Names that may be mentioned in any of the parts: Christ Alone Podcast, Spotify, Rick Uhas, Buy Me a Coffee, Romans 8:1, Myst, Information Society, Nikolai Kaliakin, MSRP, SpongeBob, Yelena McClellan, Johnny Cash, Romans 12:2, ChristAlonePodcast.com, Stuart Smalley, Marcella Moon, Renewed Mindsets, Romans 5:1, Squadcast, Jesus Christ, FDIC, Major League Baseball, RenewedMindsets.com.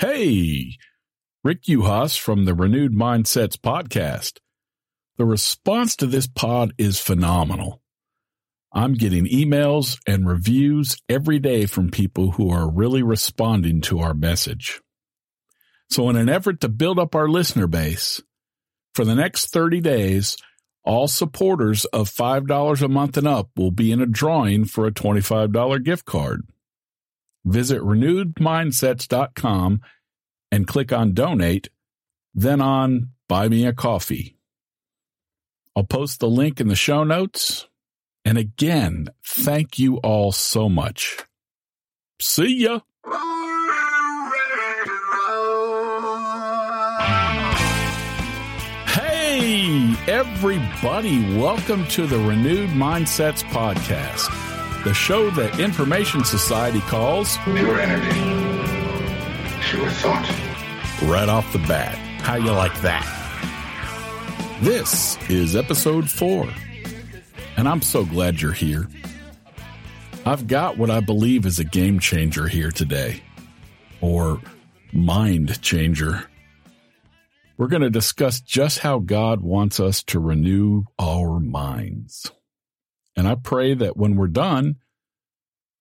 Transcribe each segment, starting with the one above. Hey, Rick Uhas from the Renewed Mindsets podcast. The response to this pod is phenomenal. I'm getting emails and reviews every day from people who are really responding to our message. So in an effort to build up our listener base, for the next 30 days, all supporters of $5 a month and up will be in a drawing for a $25 gift card. Visit RenewedMindsets.com and click on Donate, then on Buy Me a Coffee. I'll post the link in the show notes. And again, thank you all so much. See ya! Hey, everybody, welcome to the Renewed Mindsets Podcast, the show that Information Society calls Pure Energy, Pure Thought. Right off the bat. How you like that? This is episode 4, and I'm so glad you're here. I've got what I believe is a game changer here today, or mind changer. We're going to discuss just how God wants us to renew our minds. And I pray that when we're done,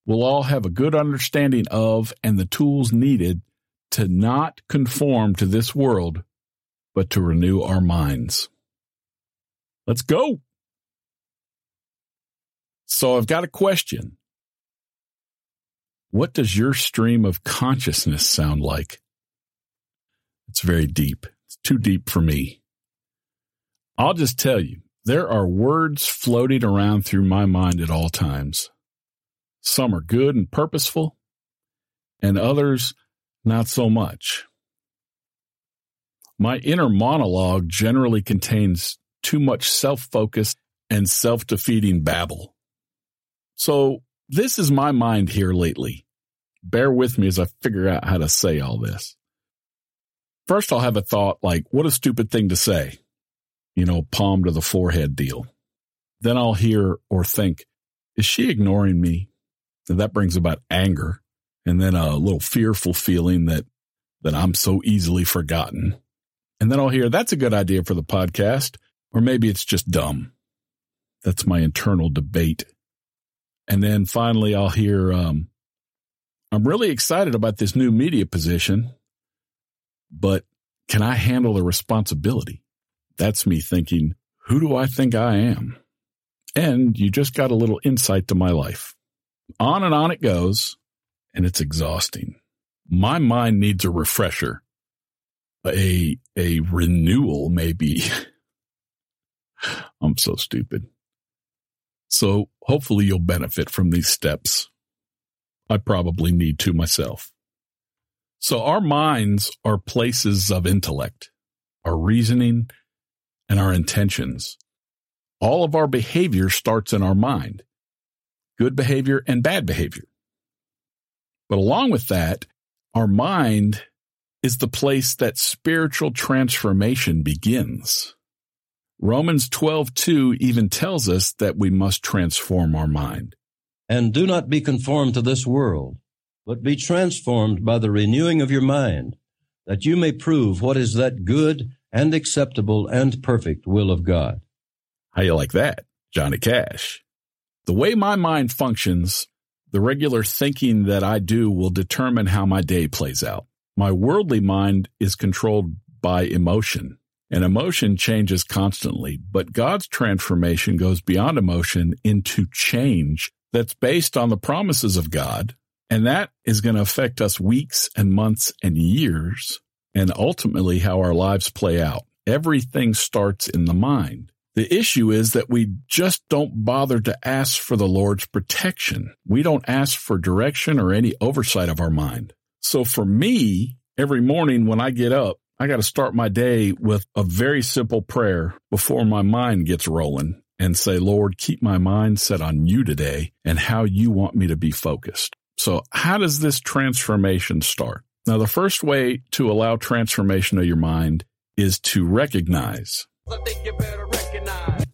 we'll all have a good understanding of and the tools needed to not conform to this world, but to renew our minds. Let's go. So I've got a question. What does your stream of consciousness sound like? It's very deep. It's too deep for me. I'll just tell you, there are words floating around through my mind at all times. Some are good and purposeful, and others not so much. My inner monologue generally contains too much self-focus and self-defeating babble. So this is my mind here lately. Bear with me as I figure out how to say all this. First, I'll have a thought like, what a stupid thing to say. You know, palm to the forehead deal. Then I'll hear or think, is she ignoring me? And that brings about anger. And then a little fearful feeling that I'm so easily forgotten. And then I'll hear, that's a good idea for the podcast. Or maybe it's just dumb. That's my internal debate. And then finally, I'll hear, I'm really excited about this new media position, but can I handle the responsibility? That's me thinking, who do I think I am? And you just got a little insight to my life. On and on it goes, and it's exhausting. My mind needs a refresher, a renewal maybe. I'm so stupid. So hopefully you'll benefit from these steps. I probably need to myself. So our minds are places of intellect, our reasoning, and our intentions. All of our behavior starts in our mind, good behavior and bad behavior. But along with that, our mind is the place that spiritual transformation begins. Romans 12:2 even tells us that we must transform our mind. And do not be conformed to this world, but be transformed by the renewing of your mind, that you may prove what is that good and acceptable and perfect will of God. How you like that, Johnny Cash? The way my mind functions, the regular thinking that I do will determine how my day plays out. My worldly mind is controlled by emotion. And emotion changes constantly, but God's transformation goes beyond emotion into change that's based on the promises of God, and that is going to affect us weeks and months and years, and ultimately how our lives play out. Everything starts in the mind. The issue is that we just don't bother to ask for the Lord's protection. We don't ask for direction or any oversight of our mind. So for me, every morning when I get up, I got to start my day with a very simple prayer before my mind gets rolling and say, Lord, keep my mind set on you today and how you want me to be focused. So how does this transformation start? Now, the first way to allow transformation of your mind is to recognize. I think you better recognize.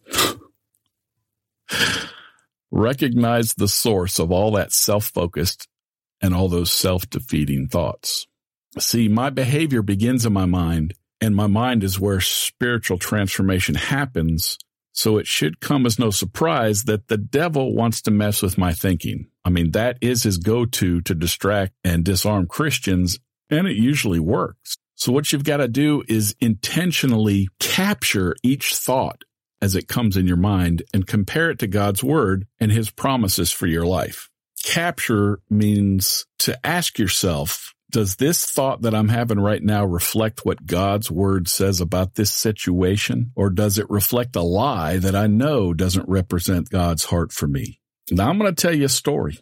Recognize the source of all that self-focused and all those self-defeating thoughts. See, my behavior begins in my mind, and my mind is where spiritual transformation happens. So it should come as no surprise that the devil wants to mess with my thinking. I mean, that is his go-to to distract and disarm Christians, and it usually works. So what you've got to do is intentionally capture each thought as it comes in your mind and compare it to God's word and his promises for your life. Capture means to ask yourself, does this thought that I'm having right now reflect what God's word says about this situation? Or does it reflect a lie that I know doesn't represent God's heart for me? Now, I'm going to tell you a story.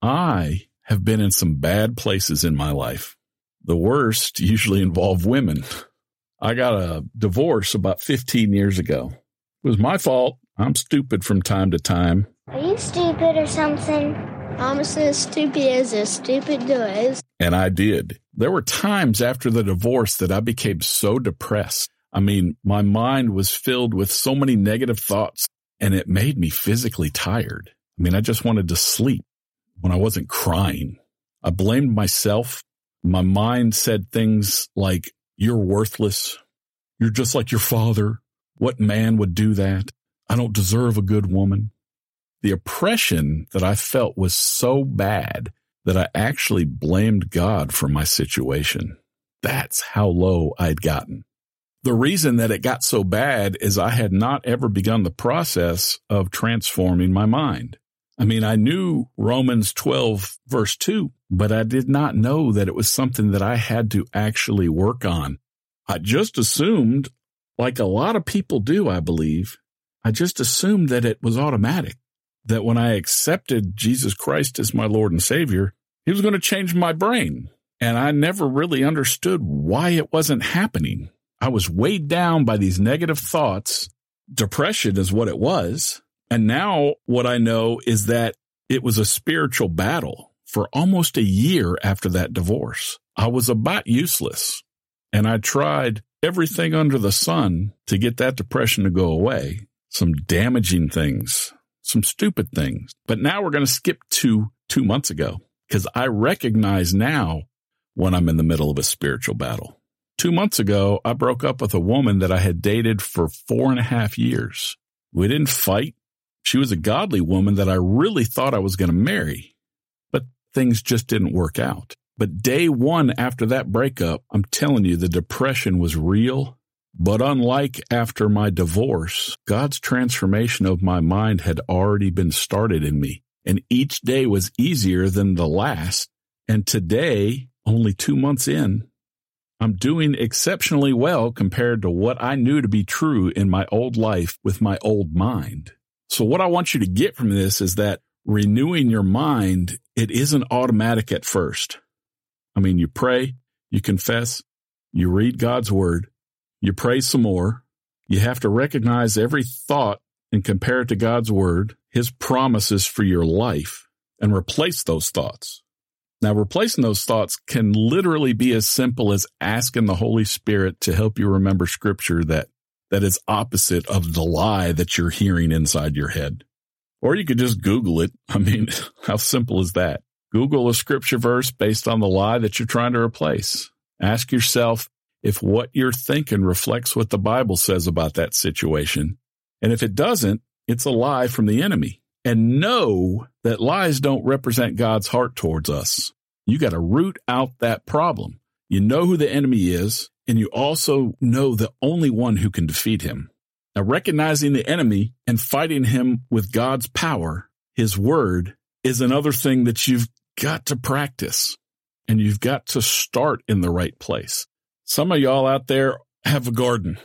I have been in some bad places in my life. The worst usually involve women. I got a divorce about 15 years ago. It was my fault. I'm stupid from time to time. Are you stupid or something? I'm as stupid as stupid does. And I did. There were times after the divorce that I became so depressed. I mean, my mind was filled with so many negative thoughts, and it made me physically tired. I mean, I just wanted to sleep when I wasn't crying. I blamed myself. My mind said things like, you're worthless. You're just like your father. What man would do that? I don't deserve a good woman. The oppression that I felt was so bad that I actually blamed God for my situation. That's how low I'd gotten. The reason that it got so bad is I had not ever begun the process of transforming my mind. I mean, I knew Romans 12:2, but I did not know that it was something that I had to actually work on. I just assumed, like a lot of people do, I believe, I just assumed that it was automatic. That when I accepted Jesus Christ as my Lord and Savior, he was going to change my brain. And I never really understood why it wasn't happening. I was weighed down by these negative thoughts. Depression is what it was. And now what I know is that it was a spiritual battle for almost a year after that divorce. I was about useless. And I tried everything under the sun to get that depression to go away. Some damaging things. Some stupid things. But now we're going to skip to 2 months ago because I recognize now when I'm in the middle of a spiritual battle. 2 months ago, I broke up with a woman that I had dated for 4.5 years. We didn't fight. She was a godly woman that I really thought I was going to marry, but things just didn't work out. But day one after that breakup, I'm telling you, the depression was real. But unlike after my divorce, God's transformation of my mind had already been started in me, and each day was easier than the last. And today, only 2 months in, I'm doing exceptionally well compared to what I knew to be true in my old life with my old mind. So what I want you to get from this is that renewing your mind, it isn't automatic at first. I mean, you pray, you confess, you read God's word. You pray some more. You have to recognize every thought and compare it to God's word, his promises for your life, and replace those thoughts. Now, replacing those thoughts can literally be as simple as asking the Holy Spirit to help you remember scripture that is opposite of the lie that you're hearing inside your head. Or you could just Google it. I mean, how simple is that? Google a scripture verse based on the lie that you're trying to replace. Ask yourself, if what you're thinking reflects what the Bible says about that situation. And if it doesn't, it's a lie from the enemy. And know that lies don't represent God's heart towards us. You got to root out that problem. You know who the enemy is, and you also know the only one who can defeat him. Now, recognizing the enemy and fighting him with God's power, his word, is another thing that you've got to practice. And you've got to start in the right place. Some of y'all out there have a garden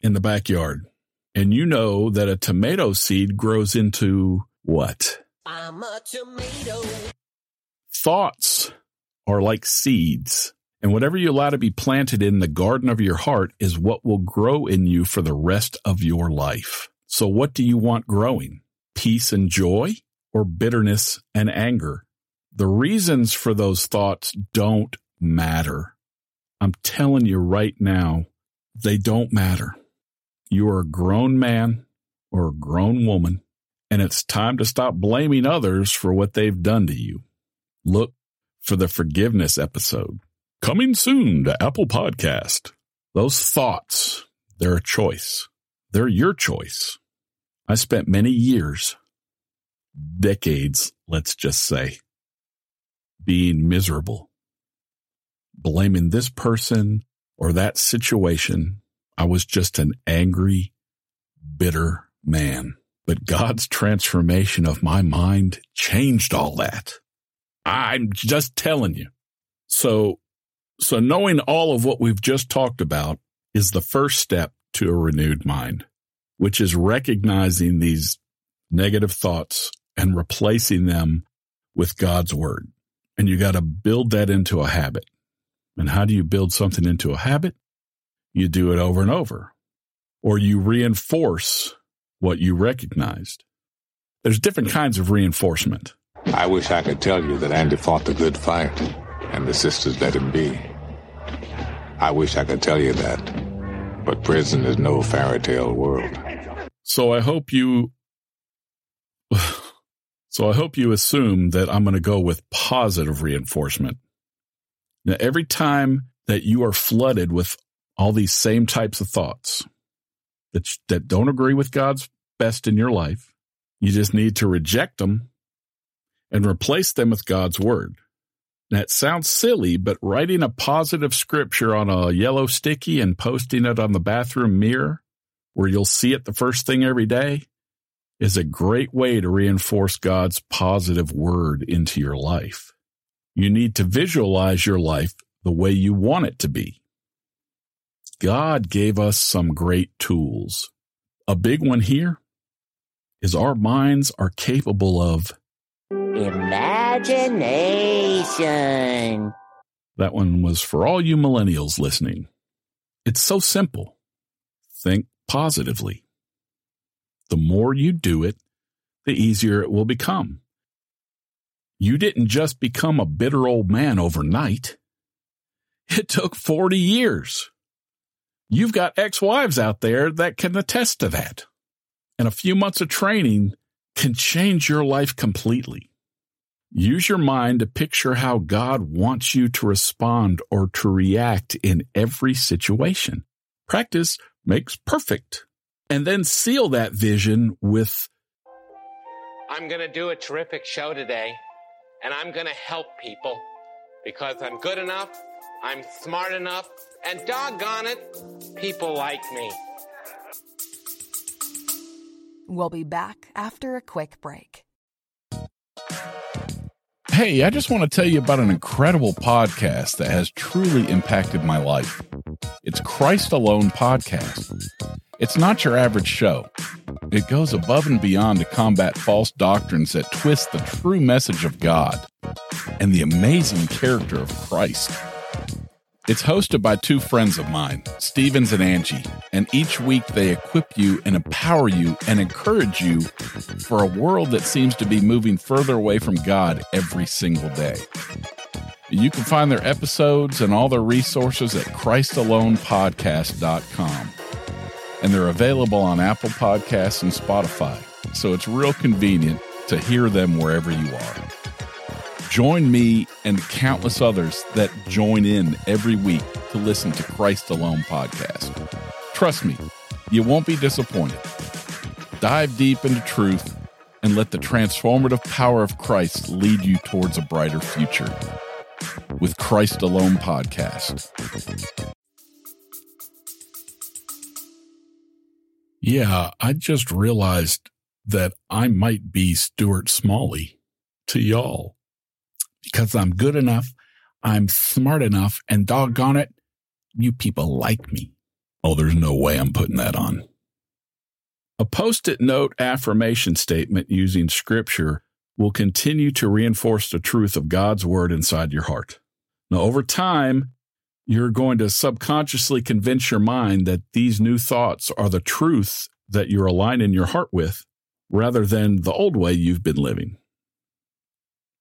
in the backyard, and you know that a tomato seed grows into what? I'm a tomato. Thoughts are like seeds, and whatever you allow to be planted in the garden of your heart is what will grow in you for the rest of your life. So what do you want growing? Peace and joy, or bitterness and anger? The reasons for those thoughts don't matter. I'm telling you right now, they don't matter. You are a grown man or a grown woman, and it's time to stop blaming others for what they've done to you. Look for the forgiveness episode. Coming soon to Apple Podcast. Those thoughts, they're a choice. They're your choice. I spent many years, decades, let's just say, being miserable, blaming this person or that situation. I was just an angry, bitter man. But God's transformation of my mind changed all that. I'm just telling you. So knowing all of what we've just talked about is the first step to a renewed mind, which is recognizing these negative thoughts and replacing them with God's word. And you got to build that into a habit. And how do you build something into a habit? You do it over and over, or you reinforce what you recognized. There's different kinds of reinforcement. I wish I could tell you that Andy fought the good fight and the sisters let him be. I wish I could tell you that, but prison is no fairy tale world. So I hope you assume that I'm going to go with positive reinforcement. Now, every time that you are flooded with all these same types of thoughts that don't agree with God's best in your life, you just need to reject them and replace them with God's word. That sounds silly, but writing a positive scripture on a yellow sticky and posting it on the bathroom mirror where you'll see it the first thing every day is a great way to reinforce God's positive word into your life. You need to visualize your life the way you want it to be. God gave us some great tools. A big one here is our minds are capable of imagination. That one was for all you millennials listening. It's so simple. Think positively. The more you do it, the easier it will become. You didn't just become a bitter old man overnight. It took 40 years. You've got ex-wives out there that can attest to that. And a few months of training can change your life completely. Use your mind to picture how God wants you to respond or to react in every situation. Practice makes perfect. And then seal that vision with, I'm going to do a terrific show today, and I'm going to help people because I'm good enough, I'm smart enough, and doggone it, people like me. We'll be back after a quick break. Hey, I just want to tell you about an incredible podcast that has truly impacted my life. It's Christ Alone Podcast. It's not your average show. It goes above and beyond to combat false doctrines that twist the true message of God and the amazing character of Christ. It's hosted by two friends of mine, Stevens and Angie, and each week they equip you and empower you and encourage you for a world that seems to be moving further away from God every single day. You can find their episodes and all their resources at ChristAlonePodcast.com, and they're available on Apple Podcasts and Spotify, so it's real convenient to hear them wherever you are. Join me and countless others that join in every week to listen to Christ Alone Podcast. Trust me, you won't be disappointed. Dive deep into truth and let the transformative power of Christ lead you towards a brighter future with Christ Alone Podcast. Yeah, I just realized that I might be Stuart Smalley to y'all. Because I'm good enough, I'm smart enough, and doggone it, you people like me. Oh, there's no way I'm putting that on. A post-it note affirmation statement using scripture will continue to reinforce the truth of God's word inside your heart. Now, over time, you're going to subconsciously convince your mind that these new thoughts are the truth that you're aligning your heart with, rather than the old way you've been living.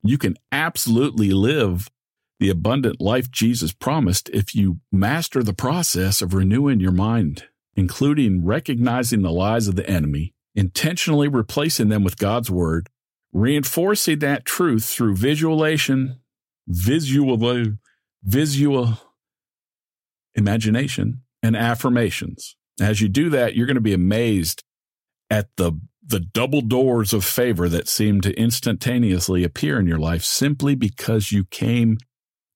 You can absolutely live the abundant life Jesus promised if you master the process of renewing your mind, including recognizing the lies of the enemy, intentionally replacing them with God's word, reinforcing that truth through visualization, visual imagination, and affirmations. As you do that, you're going to be amazed at the double doors of favor that seem to instantaneously appear in your life simply because you came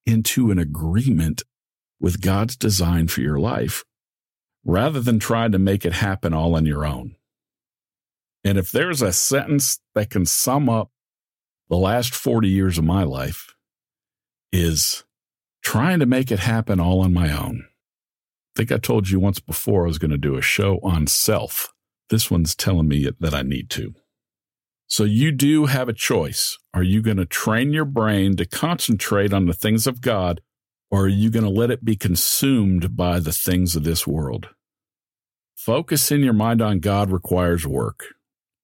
into an agreement with God's design for your life rather than trying to make it happen all on your own. And if there's a sentence that can sum up the last 40 years of my life, is trying to make it happen all on my own. I think I told you once before I was going to do a show on self. This one's telling me that I need to. So you do have a choice. Are you going to train your brain to concentrate on the things of God, or are you going to let it be consumed by the things of this world? Focusing your mind on God requires work.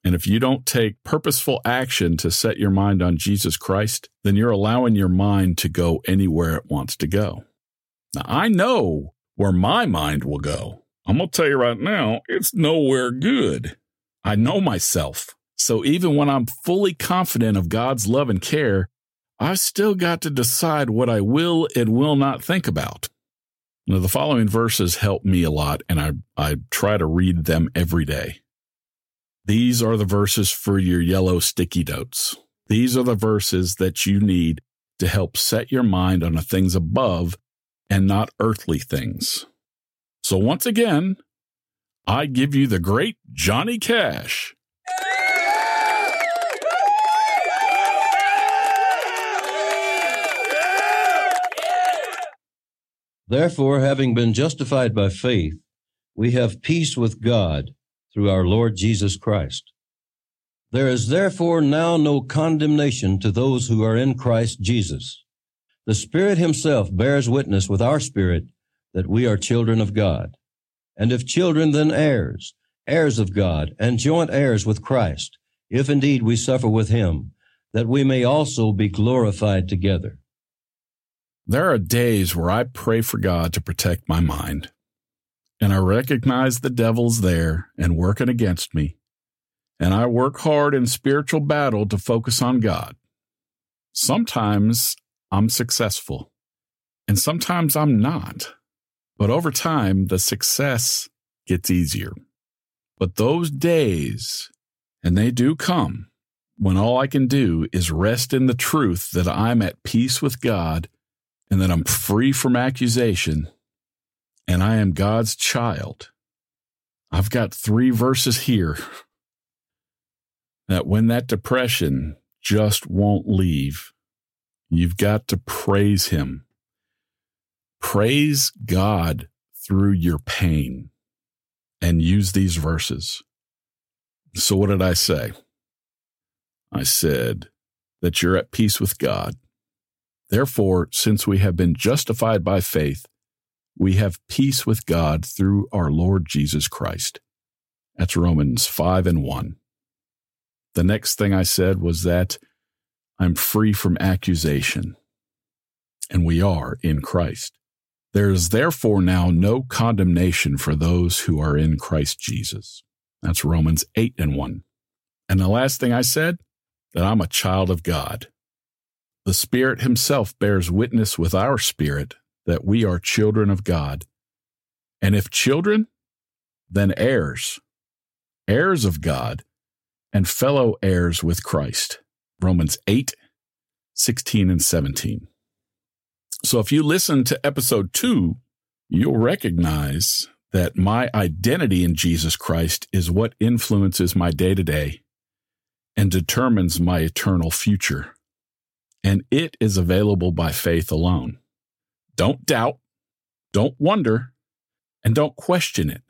And if you don't take purposeful action to set your mind on Jesus Christ, then you're allowing your mind to go anywhere it wants to go. Now, I know where my mind will go. I'm going to tell you right now, it's nowhere good. I know myself. So even when I'm fully confident of God's love and care, I've still got to decide what I will and will not think about. Now, the following verses help me a lot, and I try to read them every day. These are the verses for your yellow sticky notes. These are the verses that you need to help set your mind on the things above and not earthly things. So once again, I give you the great Johnny Cash. Therefore, having been justified by faith, we have peace with God through our Lord Jesus Christ. There is therefore now no condemnation to those who are in Christ Jesus. The Spirit himself bears witness with our spirit that we are children of God. And if children, then heirs, heirs of God, and joint heirs with Christ, if indeed we suffer with him, that we may also be glorified together. There are days where I pray for God to protect my mind. And I recognize the devil's there and working against me. And I work hard in spiritual battle to focus on God. Sometimes I'm successful, and sometimes I'm not. But over time, the success gets easier. But those days, and they do come, when all I can do is rest in the truth that I'm at peace with God and that I'm free from accusation, and I am God's child. I've got three verses here that when that depression just won't leave, you've got to praise him. Praise God through your pain and use these verses. So what did I say? I said that you're at peace with God. Therefore, since we have been justified by faith, we have peace with God through our Lord Jesus Christ. That's Romans 5:1. The next thing I said was that I'm free from accusation, and we are in Christ. There is therefore now no condemnation for those who are in Christ Jesus. That's Romans 8:1. And the last thing I said, that I'm a child of God. The Spirit himself bears witness with our spirit that we are children of God. And if children, then heirs, heirs of God, and fellow heirs with Christ. Romans 8:16 and 17. So if you listen to episode 2, you'll recognize that my identity in Jesus Christ is what influences my day-to-day and determines my eternal future. And it is available by faith alone. Don't doubt, don't wonder, and don't question it.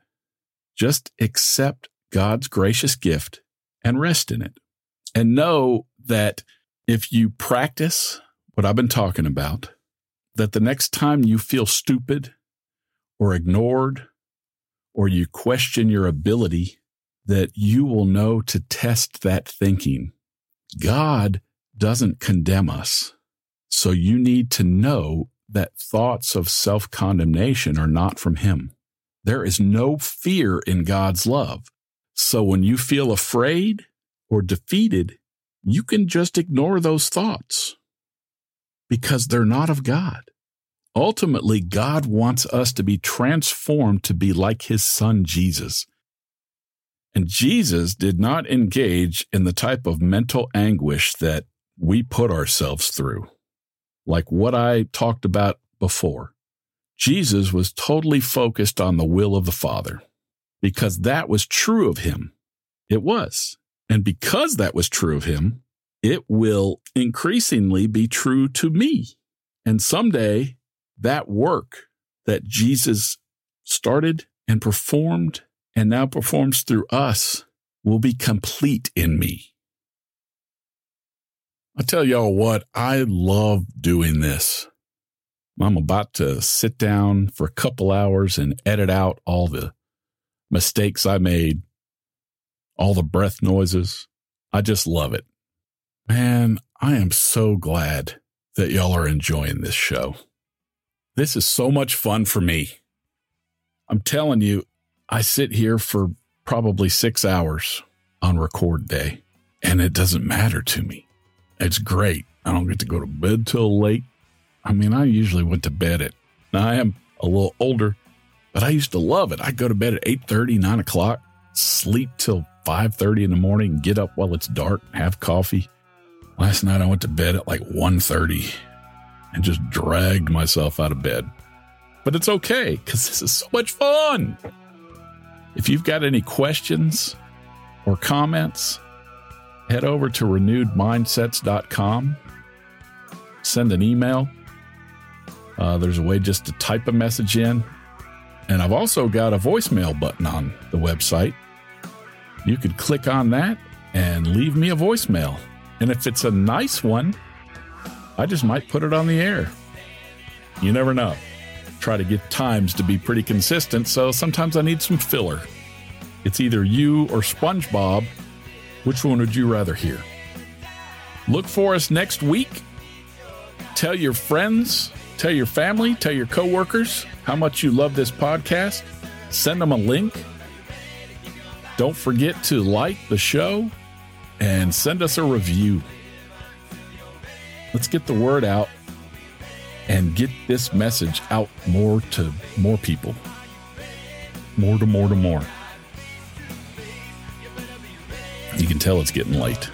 Just accept God's gracious gift and rest in it. And know that if you practice what I've been talking about, that the next time you feel stupid or ignored or you question your ability, that you will know to test that thinking. God doesn't condemn us, so you need to know that thoughts of self-condemnation are not from him. There is no fear in God's love. So when you feel afraid or defeated, you can just ignore those thoughts because they're not of God. Ultimately, God wants us to be transformed to be like his son, Jesus. And Jesus did not engage in the type of mental anguish that we put ourselves through, like what I talked about before. Jesus was totally focused on the will of the Father because that was true of him. It was. And because that was true of him, it will increasingly be true to me. And someday, that work that Jesus started and performed and now performs through us will be complete in me. I tell y'all what, I love doing this. I'm about to sit down for a couple hours and edit out all the mistakes I made, all the breath noises. I just love it. Man, I am so glad that y'all are enjoying this show. This is so much fun for me. I'm telling you, I sit here for probably 6 hours on record day, and it doesn't matter to me. It's great. I don't get to go to bed till late. I mean, I usually went to bed at, now I am a little older, but I used to love it. I'd go to bed at 8:30, 9 o'clock, sleep till 5:30 in the morning, get up while it's dark, have coffee. Last night I went to bed at like 1:30. And just dragged myself out of bed. But it's okay, because this is so much fun. If you've got any questions or comments, head over to RenewedMindsets.com. Send an email. There's a way just to type a message in. And I've also got a voicemail button on the website. You could click on that and leave me a voicemail. And if it's a nice one, I just might put it on the air. You never know. Try to get times to be pretty consistent, so sometimes I need some filler. It's either you or SpongeBob. Which one would you rather hear? Look for us next week. Tell your friends, tell your family, tell your coworkers how much you love this podcast. Send them a link. Don't forget to like the show and send us a review. Let's get the word out and get this message out more to more people. More to more to more. You can tell it's getting late.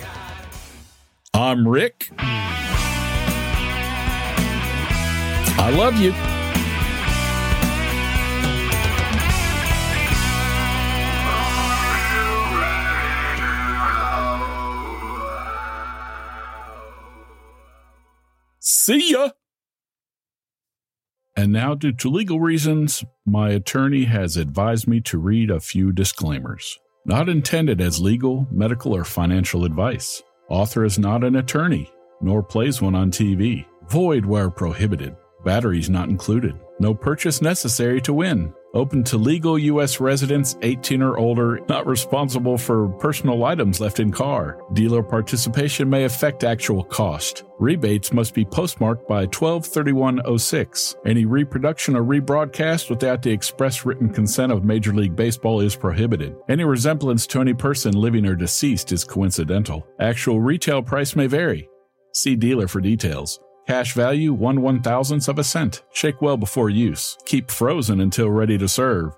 I'm Rick. I love you. See ya. And now, due to legal reasons, my attorney has advised me to read a few disclaimers. Not intended as legal, medical, or financial advice. Author is not an attorney, nor plays one on TV. Void where prohibited. Batteries not included. No purchase necessary to win. Open to legal U.S. residents 18 or older, not responsible for personal items left in car. Dealer participation may affect actual cost. Rebates must be postmarked by 12/31/06. Any reproduction or rebroadcast without the express written consent of Major League Baseball is prohibited. Any resemblance to any person living or deceased is coincidental. Actual retail price may vary. See dealer for details. Cash value, 1/1,000th of a cent. Shake well before use. Keep frozen until ready to serve.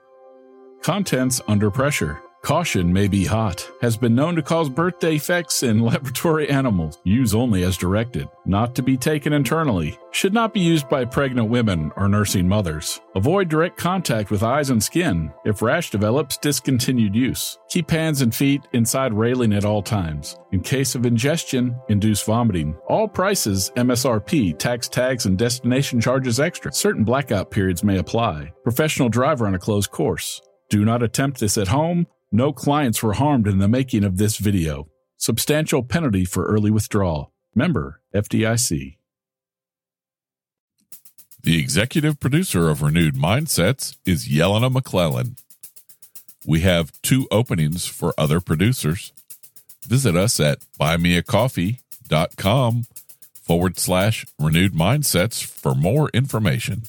Contents under pressure. Caution may be hot. Has been known to cause birth defects in laboratory animals. Use only as directed. Not to be taken internally. Should not be used by pregnant women or nursing mothers. Avoid direct contact with eyes and skin. If rash develops, discontinued use. Keep hands and feet inside railing at all times. In case of ingestion, induce vomiting. All prices, MSRP, tax tags, and destination charges extra. Certain blackout periods may apply. Professional driver on a closed course. Do not attempt this at home. No clients were harmed in the making of this video. Substantial penalty for early withdrawal. Member FDIC. The executive producer of Renewed Mindsets is Yelena McClellan. We have 2 openings for other producers. Visit us at buymeacoffee.com/renewedmindsets for more information.